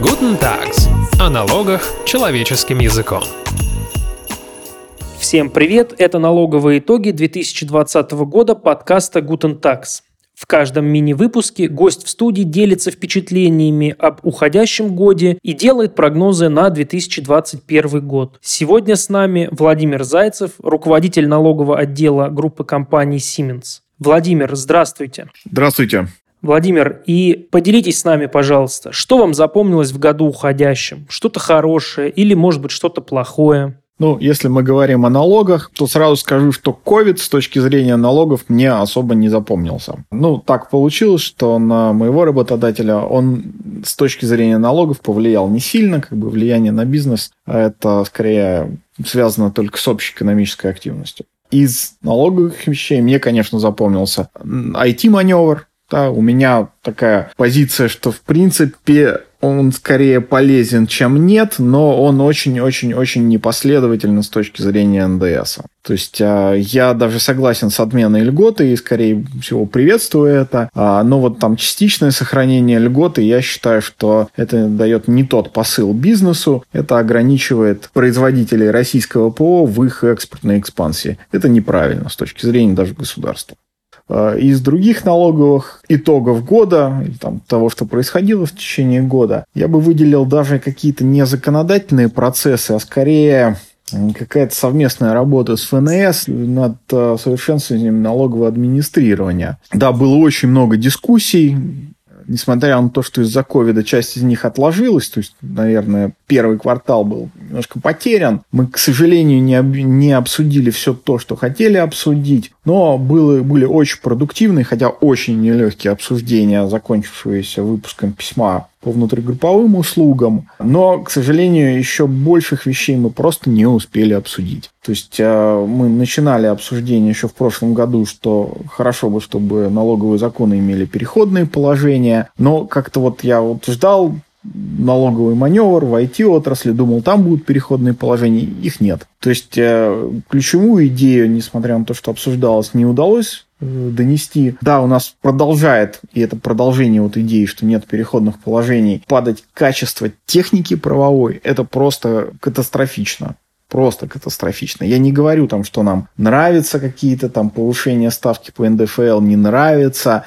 Guten Tax. О налогах человеческим языком. Всем привет! Это налоговые итоги 2020 года подкаста Guten Tax. В каждом мини-выпуске гость в студии делится впечатлениями об уходящем годе и делает прогнозы на 2021 год. Сегодня с нами Владимир Зайцев, руководитель налогового отдела группы компаний Siemens. Владимир, здравствуйте. Здравствуйте. Владимир, и поделитесь с нами, пожалуйста, что вам запомнилось в году уходящем? Что-то хорошее или, может быть, что-то плохое? Если мы говорим о налогах, то сразу скажу, что ковид с точки зрения налогов мне особо не запомнился. Так получилось, что на моего работодателя он с точки зрения налогов повлиял не сильно, влияние на бизнес. Это скорее связано только с общей экономической активностью. Из налоговых вещей мне, конечно, запомнился IT-маневр. Да, у меня такая позиция, что, в принципе, он скорее полезен, чем нет, но он очень-очень-очень непоследователен с точки зрения НДС. То есть, я даже согласен с отменой льготы и, скорее всего, приветствую это, но частичное сохранение льготы, я считаю, что это дает не тот посыл бизнесу, это ограничивает производителей российского ПО в их экспортной экспансии. Это неправильно с точки зрения даже государства. Из других налоговых итогов года, того, что происходило в течение года, я бы выделил даже какие-то не законодательные процессы, а скорее какая-то совместная работа с ФНС над совершенствованием налогового администрирования. Да, было очень много дискуссий. Несмотря на то, что из-за ковида часть из них отложилась, то есть, наверное, первый квартал был немножко потерян. Мы, к сожалению, не обсудили все то, что хотели обсудить, но были очень продуктивные, хотя очень нелегкие обсуждения, закончившиеся выпуском письма по внутригрупповым услугам. Но, к сожалению, еще больших вещей мы просто не успели обсудить. То есть, мы начинали обсуждение еще в прошлом году, что хорошо бы, чтобы налоговые законы имели переходные положения. Но как-то я ждал налоговый маневр в IT-отрасли, думал, там будут переходные положения, их нет. То есть, ключевую идею, несмотря на то, что обсуждалось, не удалось донести. Да, у нас продолжает, и это продолжение идеи, что нет переходных положений, падать качество техники правовой. Это просто катастрофично. Просто катастрофично. Я не говорю, что нам нравятся какие-то повышения ставки по НДФЛ, не нравятся.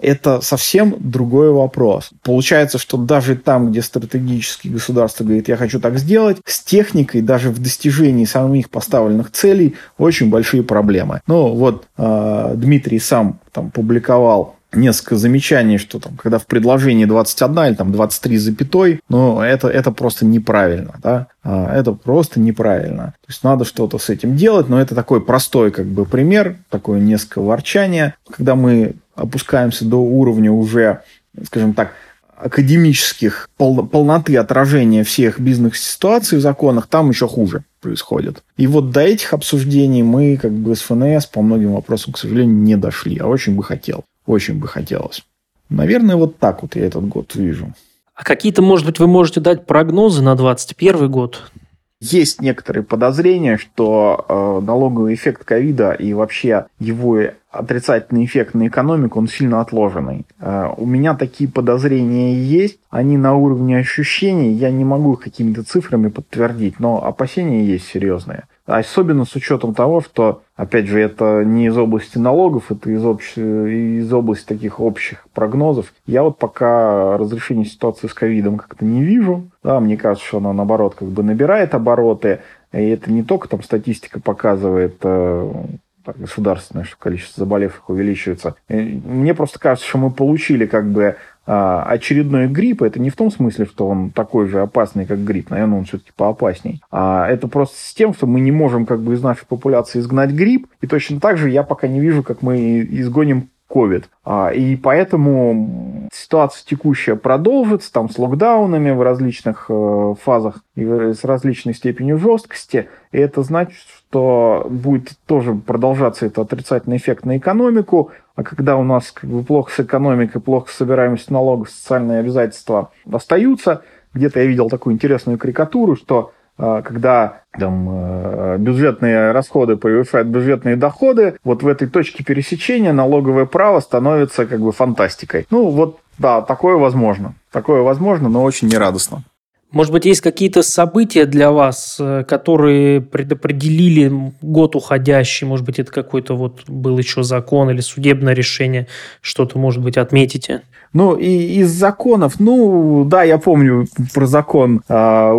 Это совсем другой вопрос. Получается, что даже там, где стратегически государство говорит, я хочу так сделать, с техникой даже в достижении самих поставленных целей очень большие проблемы. Дмитрий сам публиковал несколько замечаний, что когда в предложении 21 или 23 запятой, это просто неправильно, да? Это просто неправильно. То есть, надо что-то с этим делать, но это такой простой пример, такое несколько ворчания. Когда мы опускаемся до уровня уже, скажем так, академических, полноты отражения всех бизнес-ситуаций в законах, там еще хуже происходит. И до этих обсуждений мы с ФНС по многим вопросам, к сожалению, не дошли, а очень бы хотел. Очень бы хотелось. Наверное, так я этот год вижу. А какие-то, может быть, вы можете дать прогнозы на 2021 год? Есть некоторые подозрения, что налоговый эффект ковида и вообще его отрицательный эффект на экономику, он сильно отложенный. У меня такие подозрения есть, они на уровне ощущений, я не могу какими-то цифрами подтвердить, но опасения есть серьезные. Особенно с учетом того, что, опять же, это не из области налогов, это из области таких общих прогнозов. Я пока разрешения ситуации с ковидом как-то не вижу. Да, мне кажется, что она, наоборот, набирает обороты. И это не только статистика показывает государственное, что количество заболевших увеличивается. И мне просто кажется, что мы получили очередной грипп, это не в том смысле, что он такой же опасный, как грипп, наверное, он все-таки поопасней. А это просто с тем, что мы не можем из нашей популяции изгнать грипп, и точно так же я пока не вижу, как мы изгоним ковид. И поэтому ситуация текущая продолжится, с локдаунами в различных фазах и с различной степенью жесткости. И это значит, что будет тоже продолжаться этот отрицательный эффект на экономику. А когда у нас плохо с экономикой, плохо с собираемостью налогов, социальные обязательства остаются. Где-то я видел такую интересную карикатуру, что когда бюджетные расходы превышают бюджетные доходы, в этой точке пересечения налоговое право становится фантастикой. Да, такое возможно, но очень нерадостно. Может быть, есть какие-то события для вас, которые предопределили год уходящий? Может быть, это какой-то вот был еще закон или судебное решение? Что-то, может быть, отметите? Ну, и из законов, да, я помню про закон об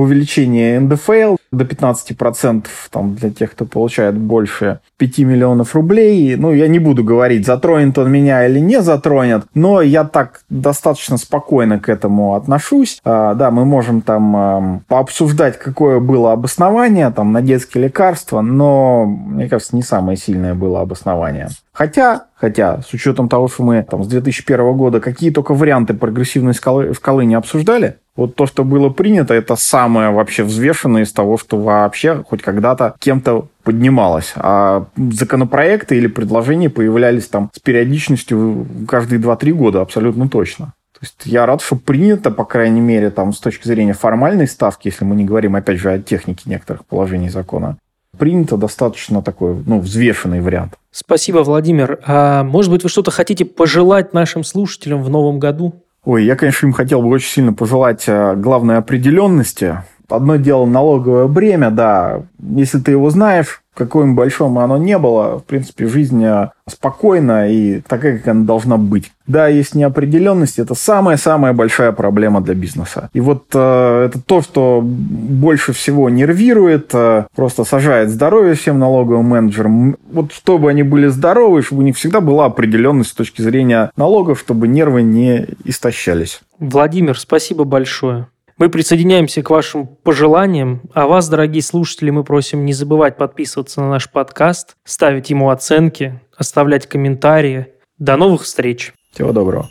увеличении НДФЛ до 15%, там, для тех, кто получает больше 5 миллионов рублей. Ну, я не буду говорить, затронет он меня или не затронет, но я так достаточно спокойно к этому отношусь. Да, мы можем там пообсуждать, какое было обоснование там, на детские лекарства, но, мне кажется, не самое сильное было обоснование. Хотя, с учетом того, что мы там, с 2001 года какие только варианты прогрессивной шкалы не обсуждали, вот то, что было принято, это самое вообще взвешенное из того, что вообще хоть когда-то кем-то поднималось. А законопроекты или предложения появлялись там с периодичностью каждые 2-3 года абсолютно точно. То есть я рад, что принято, по крайней мере, там, с точки зрения формальной ставки, если мы не говорим, опять же, о технике некоторых положений закона, принято достаточно такой, взвешенный вариант. Спасибо, Владимир. А может быть, вы что-то хотите пожелать нашим слушателям в новом году? Ой, я, конечно, им хотел бы очень сильно пожелать главной определенности. Одно дело налоговое бремя, да, если ты его знаешь, каким большим оно не было, в принципе, жизнь спокойна и такая, как она должна быть. Да, есть неопределенность, это самая-самая большая проблема для бизнеса. И вот это то, что больше всего нервирует, просто сажает здоровье всем налоговым менеджерам. Вот чтобы они были здоровы, чтобы у них всегда была определенность с точки зрения налогов, чтобы нервы не истощались. Владимир, спасибо большое. Мы присоединяемся к вашим пожеланиям, а вас, дорогие слушатели, мы просим не забывать подписываться на наш подкаст, ставить ему оценки, оставлять комментарии. До новых встреч! Всего доброго!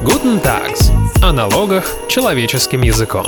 Guten Tax. О налогах человеческим языком.